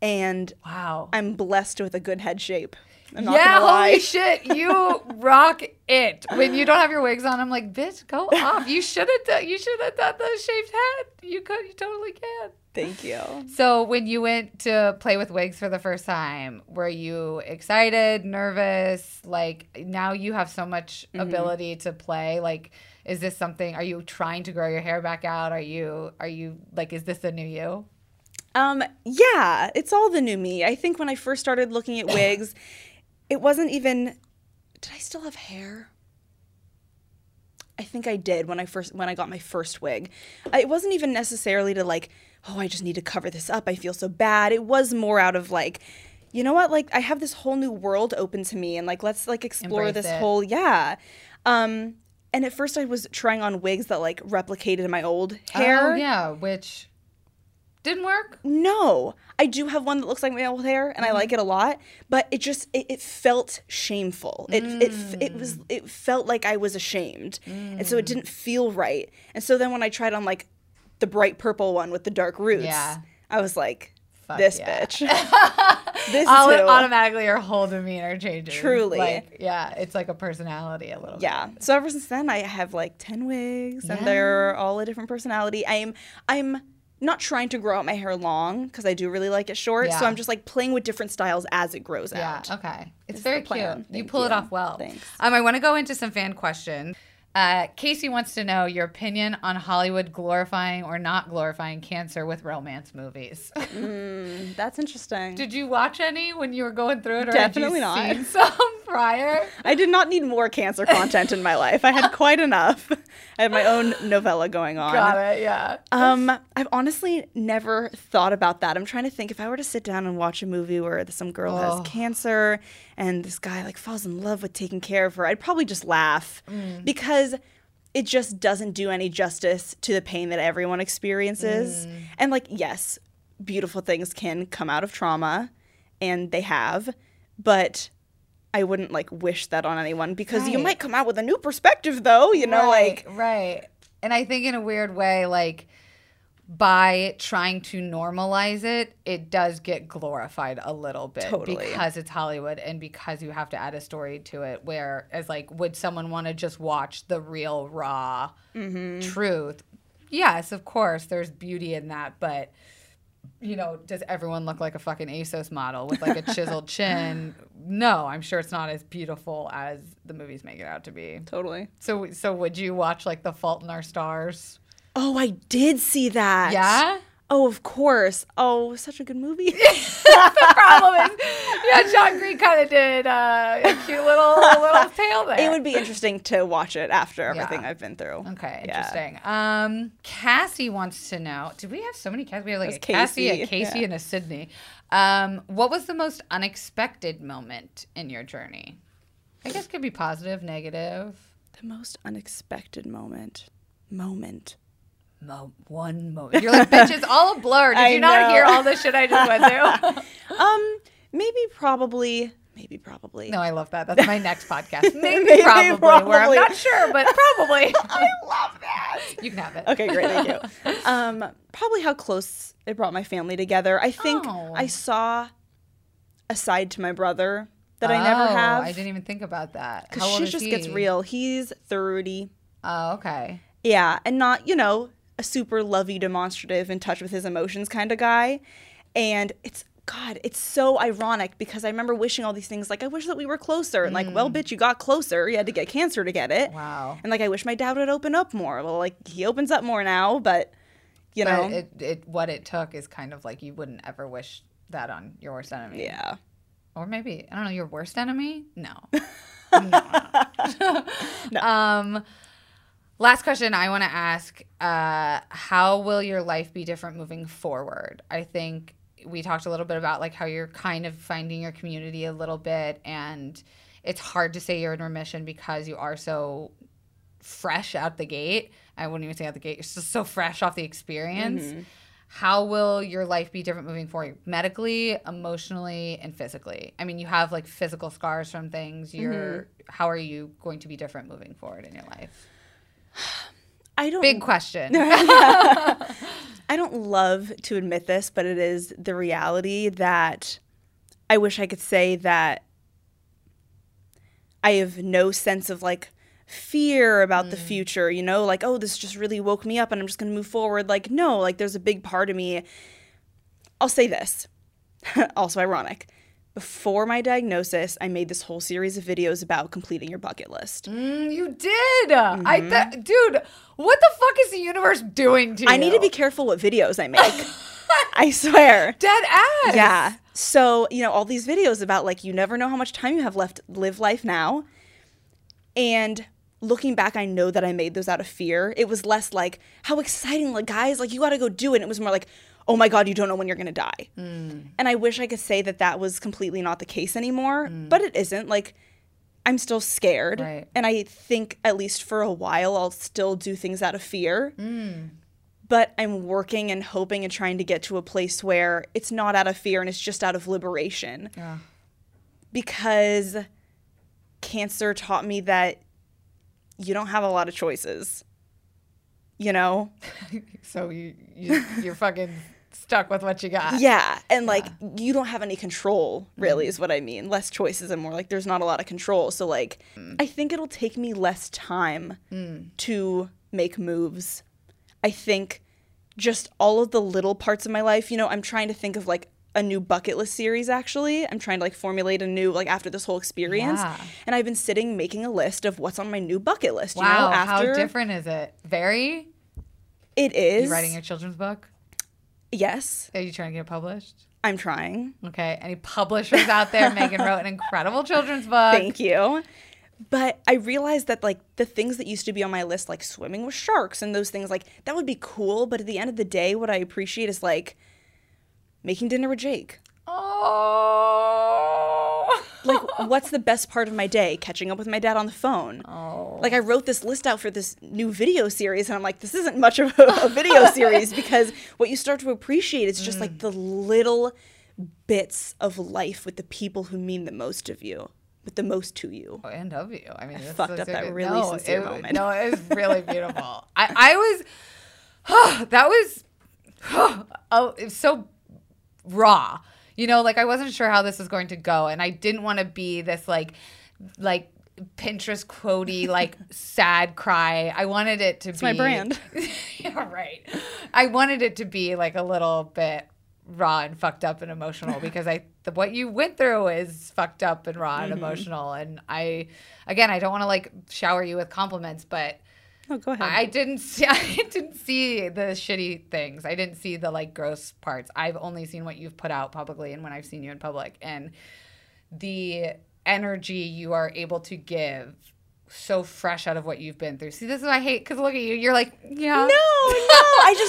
And wow, I'm blessed with a good head shape. I'm not gonna lie. Holy shit. You rock it. When you don't have your wigs on, I'm like, bitch, go off. You should have done the shaved head. You could. You totally can. Thank you. So when you went to play with wigs for the first time, were you excited, nervous? Like, now you have so much ability to play. Like, is this something, are you trying to grow your hair back out? Are you like, is this the new you? Yeah, it's all the new me. I think when I first started looking at wigs, it wasn't even, did I still have hair? I think I did when I got my first wig. It wasn't even necessarily to, like, oh, I just need to cover this up. I feel so bad. It was more out of, like, you know what? Like, I have this whole new world open to me, and, like, let's, like, explore this whole. And at first I was trying on wigs that, like, replicated my old hair. Which didn't work? No. I do have one that looks like my old hair, and I like it a lot, but it just, it felt shameful. It felt like I was ashamed, and so it didn't feel right. And so then when I tried on, like, the bright purple one with the dark roots, I was like, this bitch. This automatically your whole demeanor changes. Truly. Like, it's like a personality a little bit. So ever since then, I have, like, 10 wigs, and they're all a different personality. I'm not trying to grow out my hair long, because I do really like it short. So I'm just, like, playing with different styles as it grows out. Okay. It's very cute. You pull it off well. Thanks. I want to go into some fan questions. Casey wants to know your opinion on Hollywood glorifying or not glorifying cancer with romance movies. That's interesting. Did you watch any when you were going through it? Or definitely not. Had you seen some prior? I did not need more cancer content in my life. I had quite enough. I had my own novella going on. Got it, yeah. I've honestly never thought about that. I'm trying to think, if I were to sit down and watch a movie where some girl has cancer and this guy, like, falls in love with taking care of her, I'd probably just laugh because it just doesn't do any justice to the pain that everyone experiences. And, like, yes, beautiful things can come out of trauma, and they have, but I wouldn't, like, wish that on anyone, because you might come out with a new perspective, though, you know, like. Right. And I think in a weird way, like, by trying to normalize it, it does get glorified a little bit. Totally. Because it's Hollywood, and because you have to add a story to it, whereas, like, would someone want to just watch the real, raw truth? Yes, of course, there's beauty in that, but, you know, does everyone look like a fucking ASOS model with, like, a chiseled chin? No, I'm sure it's not as beautiful as the movies make it out to be. Totally. So would you watch, like, The Fault in Our Stars? Oh, I did see that. Yeah? Oh, of course. Oh, such a good movie. The problem is, John Green kind of did a cute little tale there. It would be interesting to watch it after everything I've been through. Okay, interesting. Cassie wants to know, did we have so many Cassie? We have, like, a Cassie, a Casey, and a Sydney. What was the most unexpected moment in your journey? I guess it could be positive, negative. The most unexpected moment. One moment. You're like, bitch, it's all a blur. Did you not hear all the shit I just went through? Maybe, probably. No, I love that. That's my next podcast. Maybe, probably. Where I'm not sure, but probably. I love that. You can have it. Okay, great. Thank you. Probably how close it brought my family together. I think I saw a side to my brother that I never have. I didn't even think about that. How old is he? Because she just gets real. He's 30. Oh, okay. Yeah, and not, you know, a super lovey, demonstrative, in touch with his emotions kind of guy. And it's God, it's so ironic because I remember wishing all these things. Like, I wish that we were closer. And like, well, bitch, you got closer. You had to get cancer to get it. Wow. And like, I wish my dad would open up more. Well, like, he opens up more now, but, you know. What it took is kind of like you wouldn't ever wish that on your worst enemy. Yeah. Or maybe, I don't know, your worst enemy? No. No. Last question I want to ask, how will your life be different moving forward? I think we talked a little bit about like how you're kind of finding your community a little bit, and it's hard to say you're in remission because you are so fresh out the gate. I wouldn't even say out the gate. You're just so fresh off the experience. Mm-hmm. How will your life be different moving forward medically, emotionally, and physically? I mean, you have like physical scars from things. How are you going to be different moving forward in your life? I don't. Big question. I don't love to admit this, but it is the reality that I wish I could say that I have no sense of like fear about the future, you know, like, oh, this just really woke me up and I'm just going to move forward. Like, no, like there's a big part of me. I'll say this, also ironic. Before my diagnosis, I made this whole series of videos about completing your bucket list. You did. Mm-hmm. Dude, what the fuck is the universe doing to you? I need to be careful what videos I make. I swear. Dead ass. Yeah. So, you know, all these videos about like you never know how much time you have left. Live life now. And looking back, I know that I made those out of fear. It was less like, how exciting, like, guys, like, you got to go do it. And it was more like, oh my God, you don't know when you're going to die. And I wish I could say that that was completely not the case anymore, but it isn't. Like, I'm still scared. Right. And I think at least for a while, I'll still do things out of fear. But I'm working and hoping and trying to get to a place where it's not out of fear and it's just out of liberation. Yeah. Because cancer taught me that you don't have a lot of choices. You know? So you're fucking stuck with what you got. Yeah. And, like, you don't have any control, really, is what I mean. Less choices and more, like, there's not a lot of control. So, like, I think it'll take me less time to make moves. I think just all of the little parts of my life, you know, I'm trying to think of, like, a new bucket list series, actually. I'm trying to, like, formulate a new, like, after this whole experience. Yeah. And I've been sitting making a list of what's on my new bucket list. Wow, you know, after... how different is it? Very? It is. Are you writing your children's book? Yes. Are you trying to get it published? I'm trying. Okay. Any publishers out there? Megan wrote an incredible children's book. Thank you. But I realized that, like, the things that used to be on my list, like swimming with sharks and those things, like, that would be cool. But at the end of the day, what I appreciate is, like, making dinner with Jake. Oh. Like, what's the best part of my day? Catching up with my dad on the phone. Oh. Like, I wrote this list out for this new video series, and I'm like, this isn't much of a video series, because what you start to appreciate is just, like, the little bits of life with the people who mean the most of you. With the most to you. Oh, and of you. I mean, I fucked up that really sincere moment. No, it was really beautiful. It was so raw, you know, like I wasn't sure how this was going to go, and I didn't want to be this like Pinterest quotey, like sad cry. I wanted it to be my brand. Yeah, right. I wanted it to be like a little bit raw and fucked up and emotional, because what you went through is fucked up and raw and emotional. And I don't want to like shower you with compliments, but oh, go ahead. I didn't see the shitty things. I didn't see the like gross parts. I've only seen what you've put out publicly and when I've seen you in public, and the energy you are able to give so fresh out of what you've been through. See, this is what I hate, because look at you. You're like, yeah. No, no.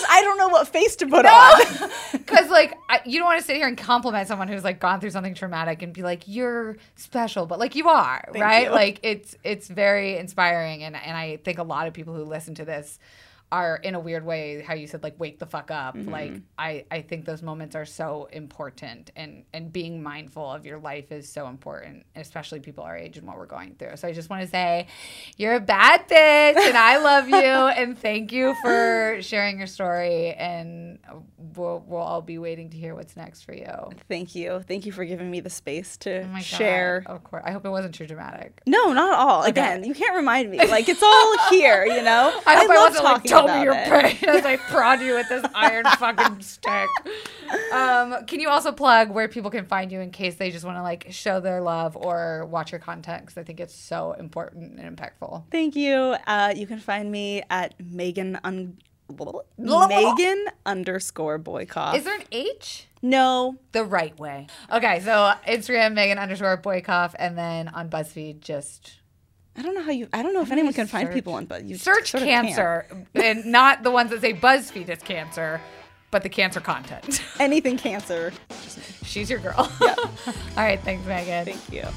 I don't know what face to put on. Because like you don't want to sit here and compliment someone who's like gone through something traumatic and be like, you're special, but like you are, thank right? You. Like it's very inspiring, and I think a lot of people who listen to this are in a weird way, how you said, like, wake the fuck up. Mm-hmm. Like I think those moments are so important, and being mindful of your life is so important, especially people our age and what we're going through. So I just want to say you're a bad bitch, and I love you, and thank you for sharing your story, and we'll all be waiting to hear what's next for you. Thank you. Thank you for giving me the space to share. Of course. I hope it wasn't too dramatic. No, not at all. Okay. Again, you can't remind me. Like, it's all here, you know? I hope I wasn't talking. Like, tell me your pain as I prod you with this iron fucking stick. Can you also plug where people can find you in case they just want to like show their love or watch your content? Because I think it's so important and impactful. Thank you. You can find me at Megan_Boykoff. Is there an H? No. The right way. Okay, so Instagram, Megan_Boykoff, and then on BuzzFeed, just... I don't know if anyone can find people on BuzzFeed. You search cancer, and not the ones that say BuzzFeed is cancer, but the cancer content. Anything cancer. She's your girl. Yep. All right, thanks, Megan. Thank you.